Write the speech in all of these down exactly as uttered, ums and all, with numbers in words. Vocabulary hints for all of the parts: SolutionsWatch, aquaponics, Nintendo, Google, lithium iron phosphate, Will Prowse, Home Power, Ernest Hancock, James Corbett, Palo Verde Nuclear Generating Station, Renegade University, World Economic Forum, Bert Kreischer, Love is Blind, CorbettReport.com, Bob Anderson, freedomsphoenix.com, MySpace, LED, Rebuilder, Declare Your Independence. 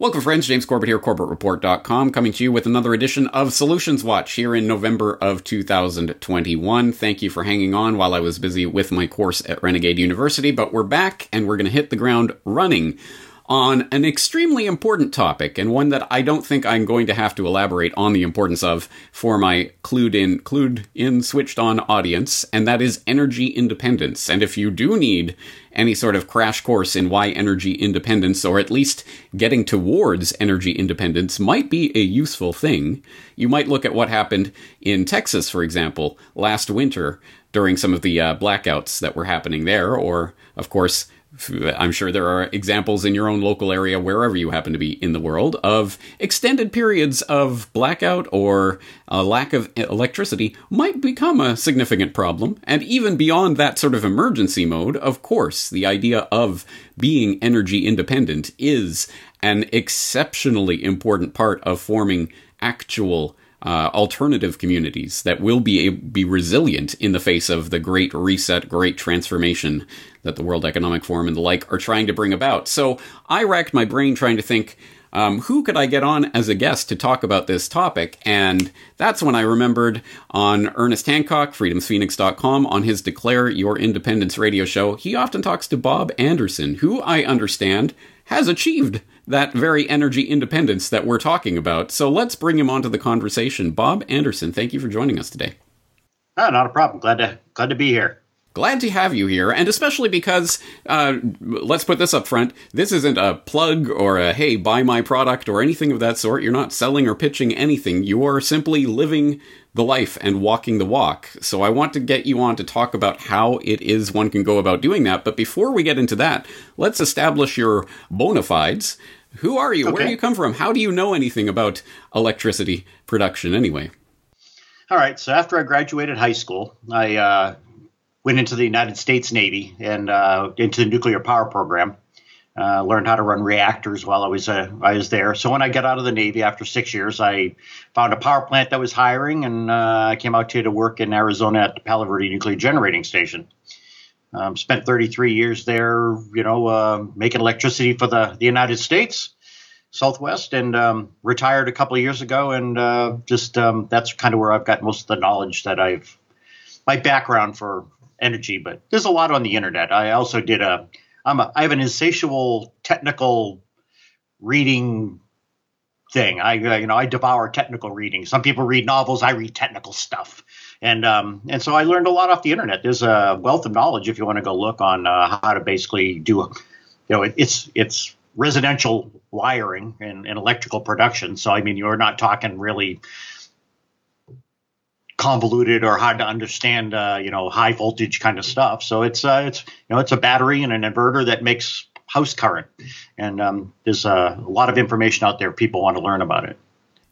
Welcome, friends. James Corbett here, Corbett Report dot com, coming to you with another edition of Solutions Watch here in November of two thousand twenty-one. Thank you for hanging on while I was busy with my course at Renegade University, but we're back and we're going to hit the ground running on an extremely important topic, and one that I don't think I'm going to have to elaborate on the importance of for my clued in, clued in, switched on audience, and that is energy independence. And if you do need any sort of crash course in why energy independence, or at least getting towards energy independence, might be a useful thing, you might look at what happened in Texas, for example, last winter during some of the uh, blackouts that were happening there, or, of course, I'm sure there are examples in your own local area, wherever you happen to be in the world, of extended periods of blackout or a lack of electricity might become a significant problem. And even beyond that sort of emergency mode, of course, the idea of being energy independent is an exceptionally important part of forming actual Uh, alternative communities that will be be resilient in the face of the great reset, great transformation that the World Economic Forum and the like are trying to bring about. So I racked my brain trying to think, um, who could I get on as a guest to talk about this topic? And that's when I remembered on Ernest Hancock, freedoms phoenix dot com, on his Declare Your Independence radio show, he often talks to Bob Anderson, who I understand has achieved that very energy independence that we're talking about. So let's bring him onto the conversation. Bob Anderson, thank you for joining us today. Oh, not a problem. Glad to glad to be here. Glad to have you here, and especially because, uh, let's put this up front, this isn't a plug or a, hey, buy my product or anything of that sort. You're not selling or pitching anything. You are simply living the life and walking the walk. So I want to get you on to talk about how it is one can go about doing that. But before we get into that, let's establish your bona fides. Who are you? Okay. Where do you come from? How do you know anything about electricity production anyway? All right. So after I graduated high school, I uh, went into the United States Navy and uh, into the nuclear power program. Uh, learned how to run reactors while I was uh, I was there. So when I got out of the Navy after six years, I found a power plant that was hiring, and uh, I came out here to work in Arizona at the Palo Verde Nuclear Generating Station. Um, spent thirty-three years there, you know, uh, making electricity for the, the United States, Southwest, and um, retired a couple of years ago. And uh, just um, that's kind of where I've got most of the knowledge that I've my background for energy. But there's a lot on the internet. I also did a I'm a, I have an insatiable technical reading thing. I, you know, I devour technical reading. Some people read novels. I read technical stuff. And um, and so I learned a lot off the internet. There's a wealth of knowledge if you want to go look on uh, how to basically do, you know, it, it's it's residential wiring and, and electrical production. So, I mean, you're not talking really convoluted or hard to understand, uh, you know, high voltage kind of stuff. So it's uh, it's you know it's a battery and an inverter that makes house current, and um, there's uh, a lot of information out there. People want to learn about it.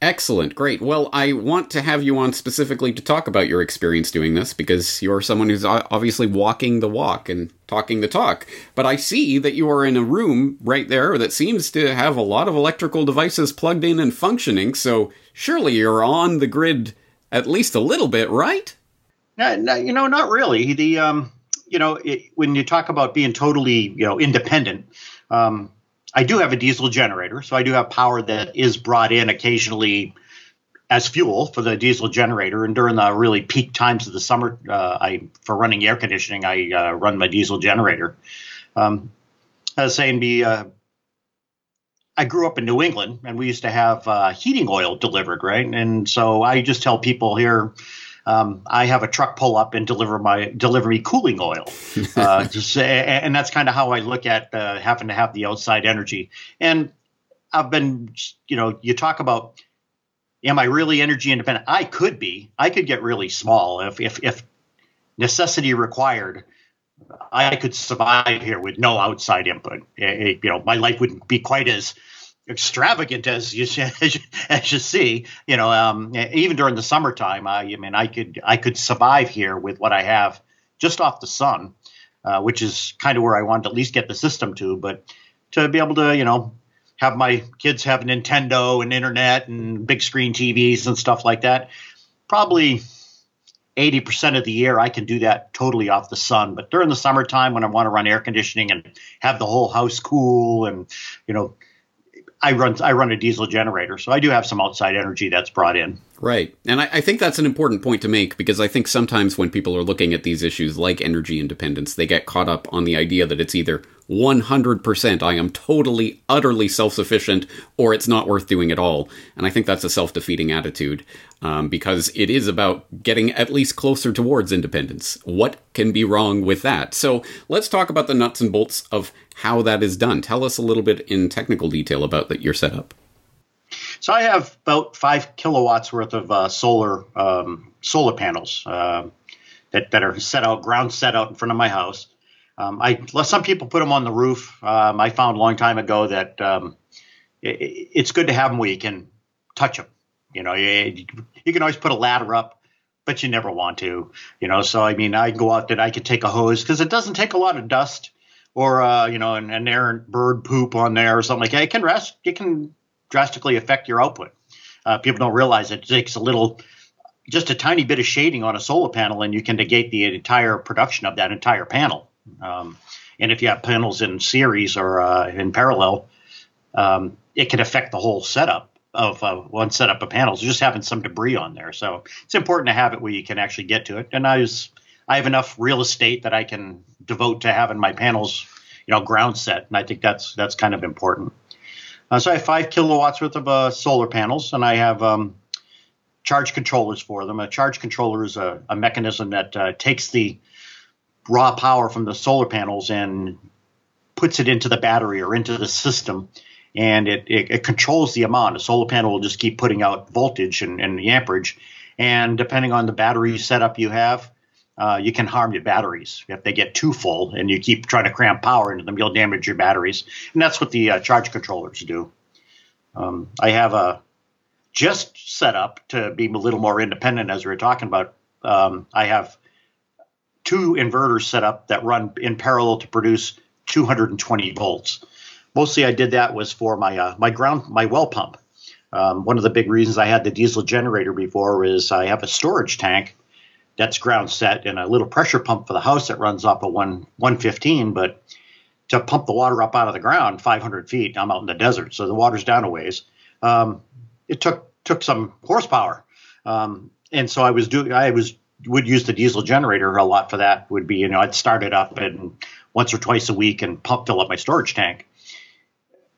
Excellent, great. Well, I want to have you on specifically to talk about your experience doing this because you're someone who's obviously walking the walk and talking the talk. But I see that you are in a room right there that seems to have a lot of electrical devices plugged in and functioning. So surely you're on the grid. At least a little bit, right? No, no, you know, not really. The um, you know, it, when you talk about being totally, you know, independent, um, I do have a diesel generator, so I do have power that is brought in occasionally as fuel for the diesel generator. And during the really peak times of the summer, uh, I for running air conditioning, I uh, run my diesel generator. Um, I was saying, be. Uh, I grew up in New England, and we used to have uh, heating oil delivered, right? And so I just tell people here, um, I have a truck pull up and deliver my deliver me cooling oil, uh, just, and that's kind of how I look at uh, having to have the outside energy. And I've been, you know, you talk about, am I really energy independent? I could be. I could get really small if if, if necessity required. I could survive here with no outside input. It, you know, my life wouldn't be quite as extravagant as you as you, as you see. You know, um, even during the summertime, I, I mean, I could I could survive here with what I have just off the sun, uh, which is kind of where I wanted to at least get the system to. But to be able to, you know, have my kids have Nintendo and internet and big screen T Vs and stuff like that, probably eighty percent of the year, I can do that totally off the sun. But during the summertime when I want to run air conditioning and have the whole house cool and, you know, I run I run a diesel generator, so I do have some outside energy that's brought in. Right. And I, I think that's an important point to make, because I think sometimes when people are looking at these issues like energy independence, they get caught up on the idea that it's either one hundred percent I am totally, utterly self-sufficient, or it's not worth doing at all. And I think that's a self-defeating attitude, um, because it is about getting at least closer towards independence. What can be wrong with that? So let's talk about the nuts and bolts of how that is done. Tell us a little bit in technical detail about that, your setup. So I have about five kilowatts worth of uh, solar um, solar panels uh, that, that are set out, ground set out in front of my house. Um, I some people put them on the roof. Um, I found a long time ago that um, it, it's good to have them where you can touch them. You know, you, you can always put a ladder up, but you never want to. You know, so I mean, I go out that I could take a hose, because it doesn't take a lot of dust or uh, you know an, an errant bird poop on there or something like that. It can rest. It can drastically affect your output. Uh, people don't realize it takes a little, just a tiny bit of shading on a solar panel, and you can negate the entire production of that entire panel. Um, and if you have panels in series or uh, in parallel, um, it can affect the whole setup of uh, one setup of panels. You're just having some debris on there. So it's important to have it where you can actually get to it. And I was, I have enough real estate that I can devote to having my panels, you know, ground set. And I think that's that's kind of important. Uh, so I have five kilowatts worth of uh, solar panels, and I have um, charge controllers for them. A charge controller is a, a mechanism that uh, takes the raw power from the solar panels and puts it into the battery or into the system, and it, it, it controls the amount. A solar panel will just keep putting out voltage and, and the amperage, and depending on the battery setup you have, uh, you can harm your batteries. If they get too full and you keep trying to cram power into them, you'll damage your batteries, and that's what the uh, charge controllers do. Um, I have a just set up to be a little more independent, as we were talking about. Um, I have two inverters set up that run in parallel to produce two hundred twenty volts. Mostly I did that was for my uh, my ground my well pump. Um, one of the big reasons I had the diesel generator before is I have a storage tank that's ground set and a little pressure pump for the house that runs off of one fifteen, but to pump the water up out of the ground five hundred feet, I'm out in the desert, so the water's down a ways. Um, it took took some horsepower, um, and so I was doing I was would use the diesel generator a lot for that. Would be, you know, I'd start it up and once or twice a week and pump, fill up my storage tank.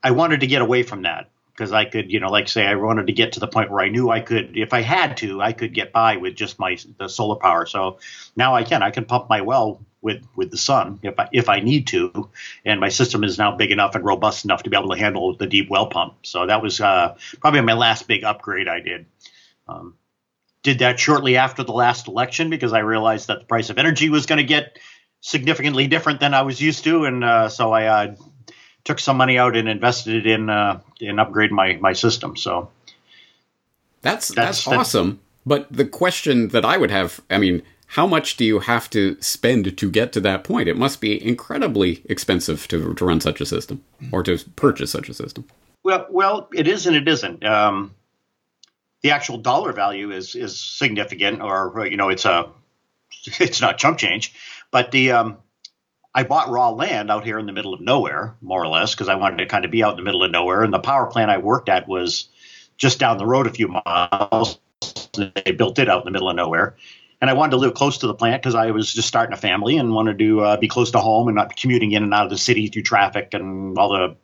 I wanted to get away from that because I could, you know, like say I wanted to get to the point where I knew I could, if I had to, I could get by with just my the solar power. So now I can, I can pump my well with, with the sun if I, if I need to. And my system is now big enough and robust enough to be able to handle the deep well pump. So that was uh, probably my last big upgrade I did. Um, Did that shortly after the last election because I realized that the price of energy was going to get significantly different than I was used to, and uh, so I uh, took some money out and invested it in uh, in upgrading my my system. So that's that's, that's awesome. That's, but the question that I would have, I mean, how much do you have to spend to get to that point? It must be incredibly expensive to to run such a system or to purchase such a system. Well, well, it is and it isn't. Um, The actual dollar value is is significant, or you know, it's a it's not chump change. But the um, I bought raw land out here in the middle of nowhere, more or less, because I wanted to kind of be out in the middle of nowhere. And the power plant I worked at was just down the road a few miles. They built it out in the middle of nowhere, and I wanted to live close to the plant because I was just starting a family and wanted to uh, be close to home and not commuting in and out of the city through traffic and all the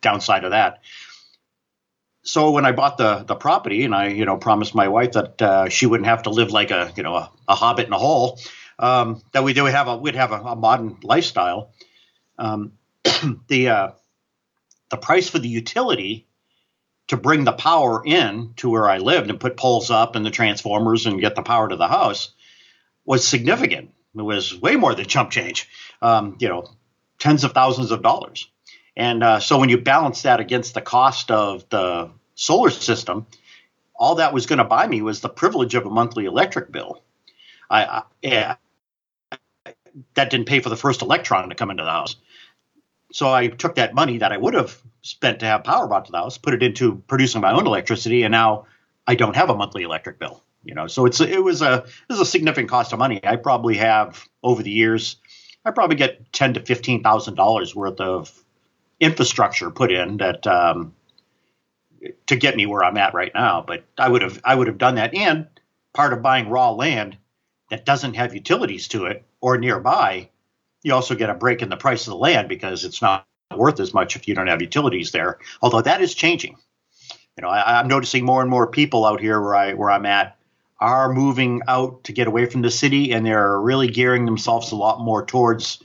downside of that. So when I bought the the property and I, you know, promised my wife that uh, she wouldn't have to live like a, you know, a, a hobbit in a hole, um, that we do have a we'd have a, a modern lifestyle. Um, the uh, the price for the utility to bring the power in to where I lived and put poles up and the transformers and get the power to the house was significant. It was way more than chump change, um, you know, tens of thousands of dollars. And uh, so when you balance that against the cost of the solar system, all that was going to buy me was the privilege of a monthly electric bill. I, I, I that didn't pay for the first electron to come into the house. So I took that money that I would have spent to have power brought to the house, put it into producing my own electricity, and now I don't have a monthly electric bill. You know, so it's it was a it was a significant cost of money. I probably have over the years, I probably get ten to fifteen thousand dollars worth of infrastructure put in that um, to get me where I'm at right now. But I would have I would have done that. And part of buying raw land that doesn't have utilities to it or nearby, you also get a break in the price of the land because it's not worth as much if you don't have utilities there. Although that is changing. You know, I, I'm noticing more and more people out here where I where I'm at are moving out to get away from the city, and they're really gearing themselves a lot more towards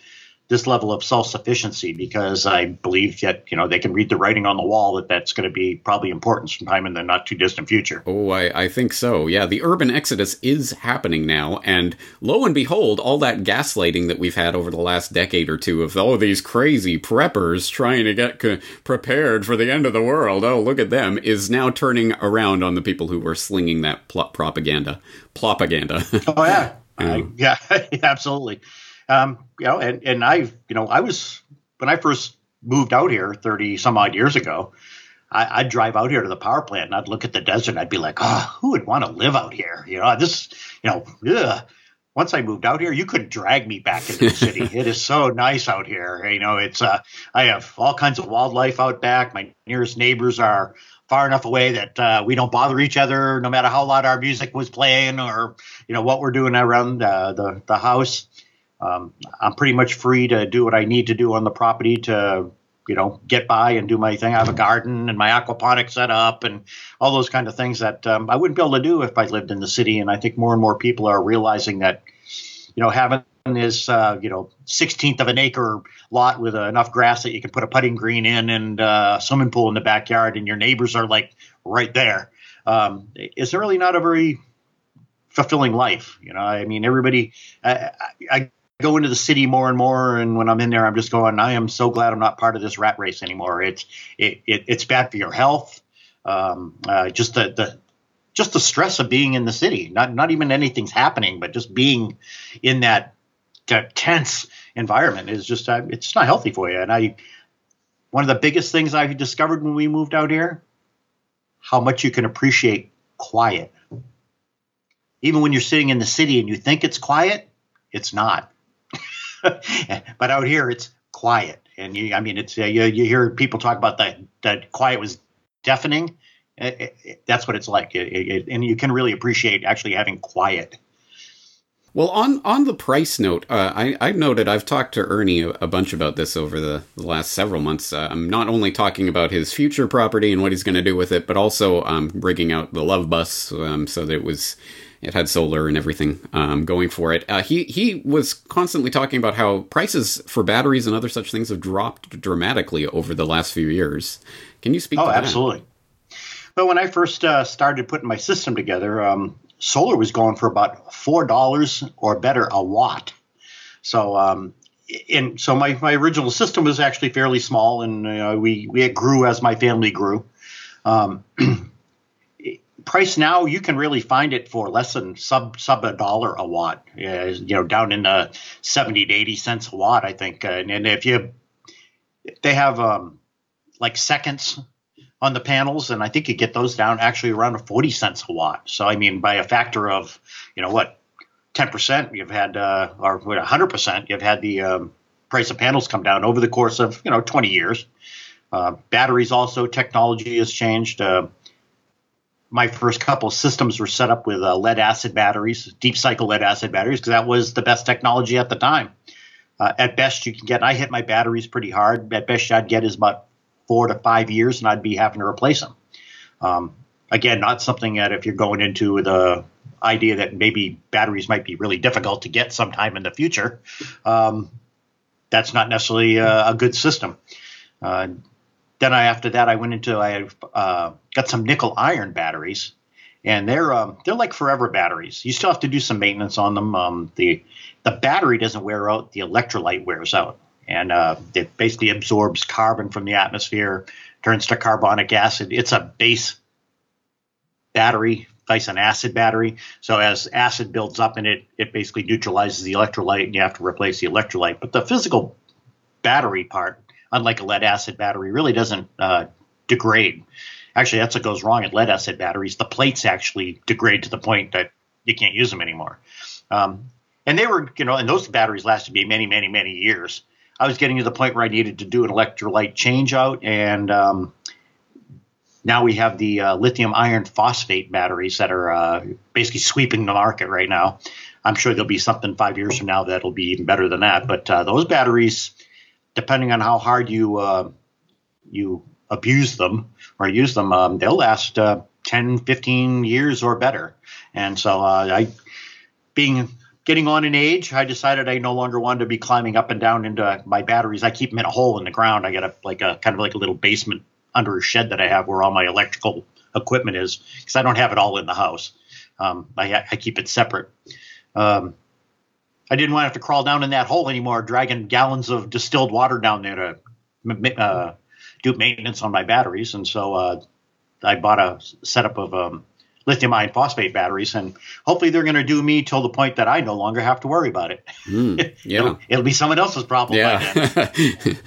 this level of self-sufficiency because I believe that, you know, they can read the writing on the wall that that's going to be probably important sometime in the not too distant future. Oh, I, I think so. Yeah, the urban exodus is happening now. And lo and behold, all that gaslighting that we've had over the last decade or two of all of these crazy preppers trying to get co- prepared for the end of the world. Oh, look at them is now turning around on the people who were slinging that plop propaganda. Propaganda. Oh, yeah. um, I, yeah, absolutely. Um, you know, and, and I've, you know, I was, when I first moved out here thirty some odd years ago, I, I'd drive out here to the power plant and I'd look at the desert and I'd be like, oh, who would want to live out here? You know, this, you know, ugh. Once I moved out here, you couldn't drag me back into the city. It is so nice out here. You know, it's, uh, I have all kinds of wildlife out back. My nearest neighbors are far enough away that, uh, we don't bother each other no matter how loud our music was playing or, you know, what we're doing around, uh, the, the house. Um, I'm pretty much free to do what I need to do on the property to, you know, get by and do my thing. I have a garden and my aquaponics set up and all those kind of things that um, I wouldn't be able to do if I lived in the city. And I think more and more people are realizing that, you know, having this, uh, you know, sixteenth of an acre lot with uh, enough grass that you can put a putting green in and uh, a swimming pool in the backyard and your neighbors are like right there. Um, it's really not a very fulfilling life. You know, I mean, everybody, I, I go into the city more and more, and when I'm in there, I'm just going, I am so glad I'm not part of this rat race anymore. It's it, it it's bad for your health. Um, uh, just the, the just the stress of being in the city. Not not even anything's happening, but just being in that, that tense environment is just uh, it's not healthy for you. And I one of the biggest things I've discovered when we moved out here, how much you can appreciate quiet. Even when you're sitting in the city and you think it's quiet, it's not. But out here, it's quiet, and you, I mean, it's uh, you, you hear people talk about that that quiet was deafening. It, it, it, that's what it's like, it, it, and you can really appreciate actually having quiet. Well, on, on the price note, uh, I, I've noted I've talked to Ernie a, a bunch about this over the, the last several months. Uh, I'm not only talking about his future property and what he's going to do with it, but also um, rigging out the Love Bus um, so that it was. It had solar and everything um, going for it. Uh, he he was constantly talking about how prices for batteries and other such things have dropped dramatically over the last few years. Can you speak oh, to that? Oh, absolutely. Well, when I first uh, started putting my system together, um, solar was going for about four dollars or better a watt. So um, and so my, my original system was actually fairly small, and uh, we, we it grew as my family grew. Um price now, you can really find it for less than sub sub a dollar a watt, uh, you know, down in the seventy to eighty cents a watt, I think. Uh, and, and if you, they have um, like seconds on the panels, and I think you get those down actually around forty cents a watt. So, I mean, by a factor of, you know, what, ten percent you've had, uh, or what, one hundred percent you've had the um, price of panels come down over the course of, you know, twenty years. Uh, batteries also, technology has changed. Uh, My first couple systems were set up with uh, lead acid batteries, deep cycle lead acid batteries, because that was the best technology at the time. Uh, at best, you can get, I hit my batteries pretty hard. At best, I'd get is about four to five years, and I'd be having to replace them. Um, again, not something that if you're going into the idea that maybe batteries might be really difficult to get sometime in the future, um, that's not necessarily a, a good system. Uh, Then I, after that, I went into I uh, got some nickel iron batteries, and they're um, they're like forever batteries. You still have to do some maintenance on them. Um, the the battery doesn't wear out; the electrolyte wears out, and uh, it basically absorbs carbon from the atmosphere, turns to carbonic acid. It's a base battery, base an acid battery. So as acid builds up in it, it basically neutralizes the electrolyte, and you have to replace the electrolyte. But the physical battery part, unlike a lead acid battery, really doesn't uh, degrade. Actually, that's what goes wrong at lead acid batteries. The plates actually degrade to the point that you can't use them anymore. Um, and they were, you know, and those batteries lasted me many, many, many years. I was getting to the point where I needed to do an electrolyte change out, and um, Now we have the uh, lithium iron phosphate batteries that are uh, basically sweeping the market right now. I'm sure there'll be something five years from now that'll be even better than that. But uh, those batteries, depending on how hard you uh, you abuse them or use them, um, they'll last uh, ten, fifteen years or better. And so uh, I, being getting on in age, I decided I no longer wanted to be climbing up and down into my batteries. I keep them in a hole in the ground. I got a like a kind of like a little basement under a shed that I have where all my electrical equipment is, because I don't have it all in the house. Um, I, I keep it separate. Um, I didn't want to have to crawl down in that hole anymore, dragging gallons of distilled water down there to uh, do maintenance on my batteries. And so uh, I bought a setup of um, lithium ion phosphate batteries, and hopefully they're going to do me till the point that I no longer have to worry about it. Mm, yeah. it'll, it'll be someone else's problem. Yeah. By then.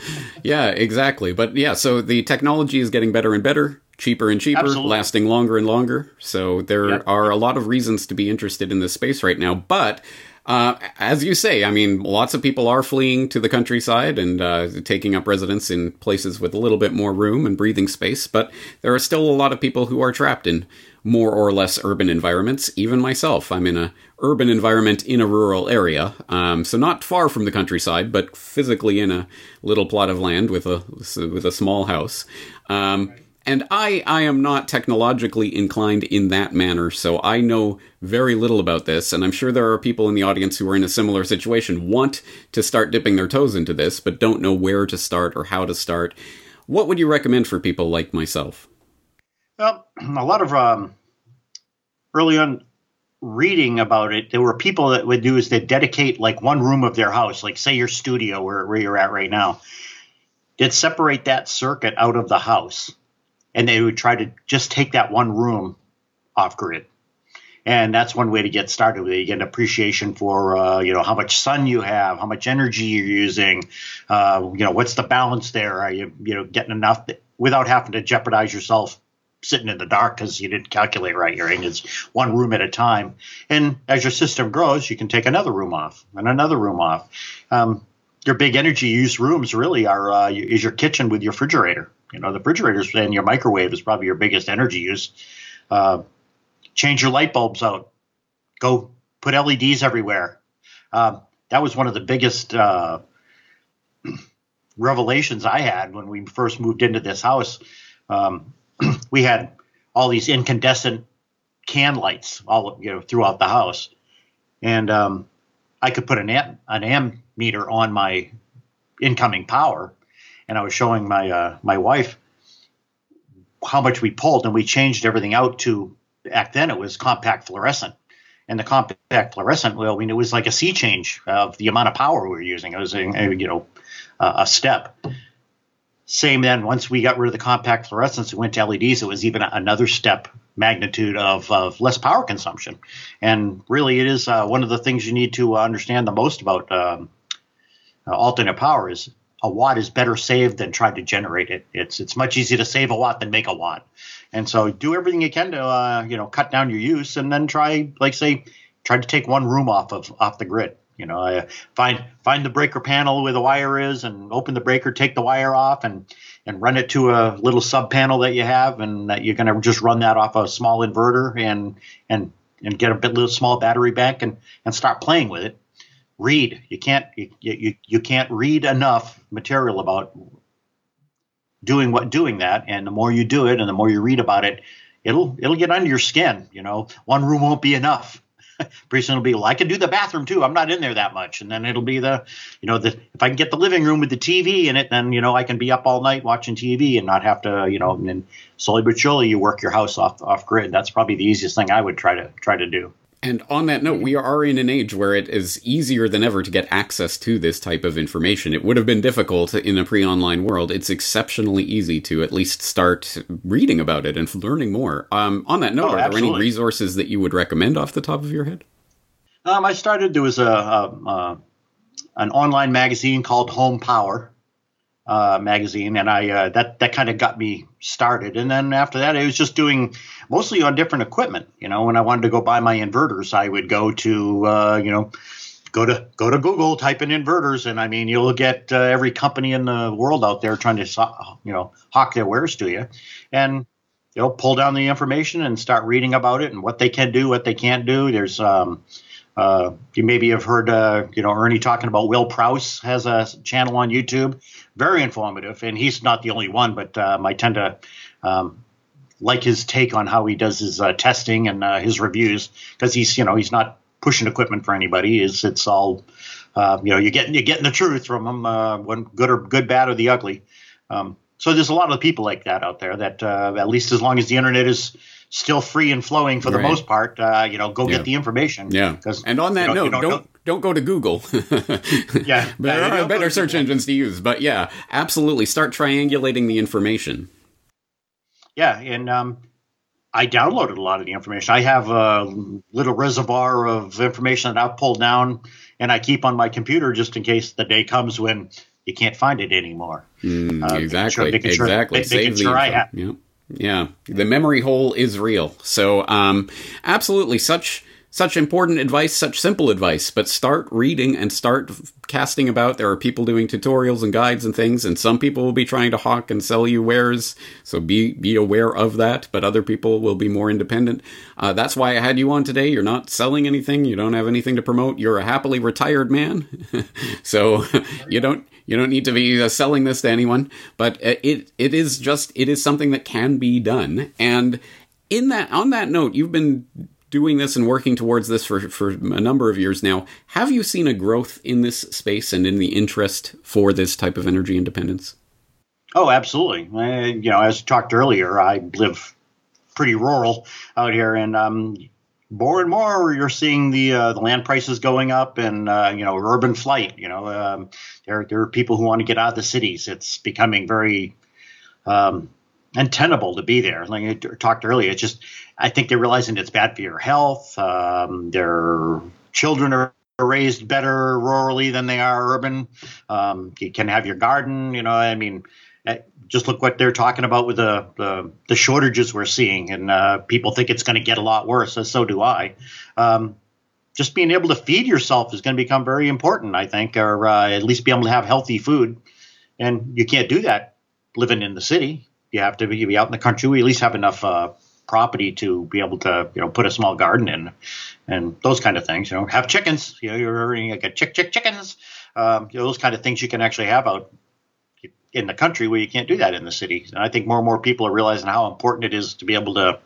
Yeah, exactly. But yeah, so the technology is getting better and better, cheaper and cheaper, Absolutely. Lasting longer and longer. So there yep. are a lot of reasons to be interested in this space right now. But uh, as you say, I mean, lots of people are fleeing to the countryside and uh, taking up residence in places with a little bit more room and breathing space. But there are still a lot of people who are trapped in more or less urban environments. Even myself, I'm in a urban environment in a rural area. Um, so not far from the countryside, but physically in a little plot of land with a with a small house. Um right. And I, I am not technologically inclined in that manner, so I know very little about this. And I'm sure there are people in the audience who are in a similar situation, want to start dipping their toes into this, but don't know where to start or how to start. What would you recommend for people like myself? Well, a lot of um, early on reading about it, there were people that would do is they dedicate like one room of their house, like say your studio where, where you're at right now. They'd separate that circuit out of the house. And they would try to just take that one room off grid. And that's one way to get started with it. You get an appreciation for, uh, you know, how much sun you have, how much energy you're using, uh, you know, what's the balance there? Are you, you know, getting enough that, without having to jeopardize yourself sitting in the dark because you didn't calculate right? You're in it's one room at a time. And as your system grows, you can take another room off and another room off. Um, your big energy use rooms really are uh, is your kitchen with your refrigerator. You know, the refrigerators and your microwave is probably your biggest energy use. Uh, change your light bulbs out. Go put L E Ds everywhere. Uh, that was one of the biggest uh, revelations I had when we first moved into this house. Um, we had all these incandescent can lights all you know throughout the house, and um, I could put an amp, an amp meter on my incoming power. And I was showing my uh, my wife how much we pulled, and we changed everything out to back then it was compact fluorescent. And the compact fluorescent, well, we knew it was like a sea change of the amount of power we were using. It was a, you know uh, a step. Same then. Once we got rid of the compact fluorescents, we went to L E Ds. It was even another step magnitude of, of less power consumption. And really, it is uh, one of the things you need to understand the most about um, uh, alternate power is. A watt is better saved than trying to generate it. It's it's much easier to save a watt than make a watt. And so do everything you can to, uh, you know, cut down your use and then try, like say, try to take one room off of off the grid. You know, uh, find find the breaker panel where the wire is and open the breaker, take the wire off and, and run it to a little sub panel that you have and that you're going to just run that off a small inverter and and and get a bit little small battery bank and, and start playing with it. Read. You can't you, you you can't read enough material about doing what doing that, and the more you do it, and the more you read about it, it'll it'll get under your skin. You know, one room won't be enough. Pretty soon it'll be, well, I can do the bathroom too. I'm not in there that much, and then it'll be the, you know, the if I can get the living room with the T V in it, then you know I can be up all night watching T V and not have to, you know, and then slowly but surely you work your house off off grid. That's probably the easiest thing I would try to try to do. And on that note, we are in an age where it is easier than ever to get access to this type of information. It would have been difficult in a pre-online world. It's exceptionally easy to at least start reading about it and learning more. Um, on that note, oh, are absolutely. There any resources that you would recommend off the top of your head? Um, I started, there was a, a, a, an online magazine called Home Power uh, magazine, and I uh, that, that kind of got me started. And then after that, I was just doing... mostly on different equipment. You know, when I wanted to go buy my inverters, I would go to, uh, you know, go to go to Google, type in inverters. And I mean, you'll get uh, every company in the world out there trying to, you know, hawk their wares to you. And you know, pull down the information and start reading about it and what they can do, what they can't do. There's, um, uh, you maybe have heard, uh, you know, Ernie talking about Will Prowse has a channel on YouTube, very informative, and he's not the only one, but um, I tend to um, like his take on how he does his uh, testing and uh, his reviews, because he's, you know, he's not pushing equipment for anybody. Is it's all, uh, you know, you're getting you're getting the truth from him, uh, when good or good, bad or the ugly. Um, So there's a lot of people like that out there that, uh, at least as long as the internet is still free and flowing for the right. most part, uh, you know, go yeah. get the information. Yeah. And on that you know, note, you know, don't, don't don't go to Google. yeah. But there are better search engines to use. But yeah, absolutely. Start triangulating the information. Yeah. And um, I downloaded a lot of the information. I have a little reservoir of information that I've pulled down and I keep on my computer just in case the day comes when you can't find it anymore. Mm, uh, exactly. Making sure, exactly. Making sure I have. Yeah. yeah. The memory hole is real. So um, absolutely such such important advice, such simple advice, but start reading and start casting about. There are people doing tutorials and guides and things, and some people will be trying to hawk and sell you wares. So be, be aware of that, but other people will be more independent. Uh, that's why I had you on today. You're not selling anything. You don't have anything to promote. You're a happily retired man. So you don't, You don't need to be selling this to anyone, but it it is just it is something that can be done. And in that on that note, you've been doing this and working towards this for, for a number of years now. Have you seen a growth in this space and in the interest for this type of energy independence? Oh, absolutely. Uh, you know, as talked earlier, I live pretty rural out here, and um, more and more you're seeing the uh, the land prices going up, and uh, you know, urban flight. You know. Um, There, there are people who want to get out of the cities. It's becoming very um, untenable to be there. Like I talked earlier, it's just I think they're realizing it's bad for your health. Um, their children are raised better rurally than they are urban. Um, you can have your garden. You know, I mean, just look what they're talking about with the the, the shortages we're seeing, and uh, people think it's going to get a lot worse. So do I. Um, Just being able to feed yourself is going to become very important, I think, or uh, at least be able to have healthy food. And you can't do that living in the city. You have to be out in the country. We at least have enough uh, property to be able to, you know, put a small garden in and those kind of things. You know, have chickens. You know, you're earning like a chick, chick, chickens. Um, you know, those kind of things you can actually have out in the country where you can't do that in the city. And I think more and more people are realizing how important it is to be able to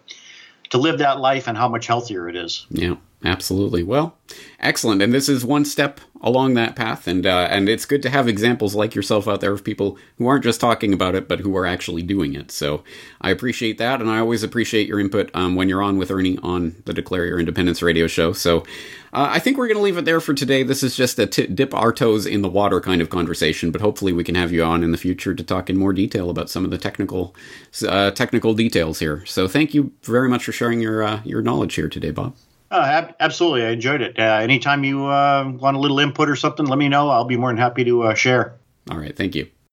to live that life and how much healthier it is. Yeah. Absolutely. Well, excellent. And this is one step along that path. And uh, and it's good to have examples like yourself out there of people who aren't just talking about it, but who are actually doing it. So I appreciate that. And I always appreciate your input um, when you're on with Ernie on the Declare Your Independence radio show. So uh, I think we're going to leave it there for today. This is just a t- dip our toes in the water kind of conversation, but hopefully we can have you on in the future to talk in more detail about some of the technical uh, technical details here. So thank you very much for sharing your uh, your knowledge here today, Bob. Uh, absolutely. I enjoyed it. Uh, anytime you uh, want a little input or something, let me know. I'll be more than happy to uh, share. All right. Thank you.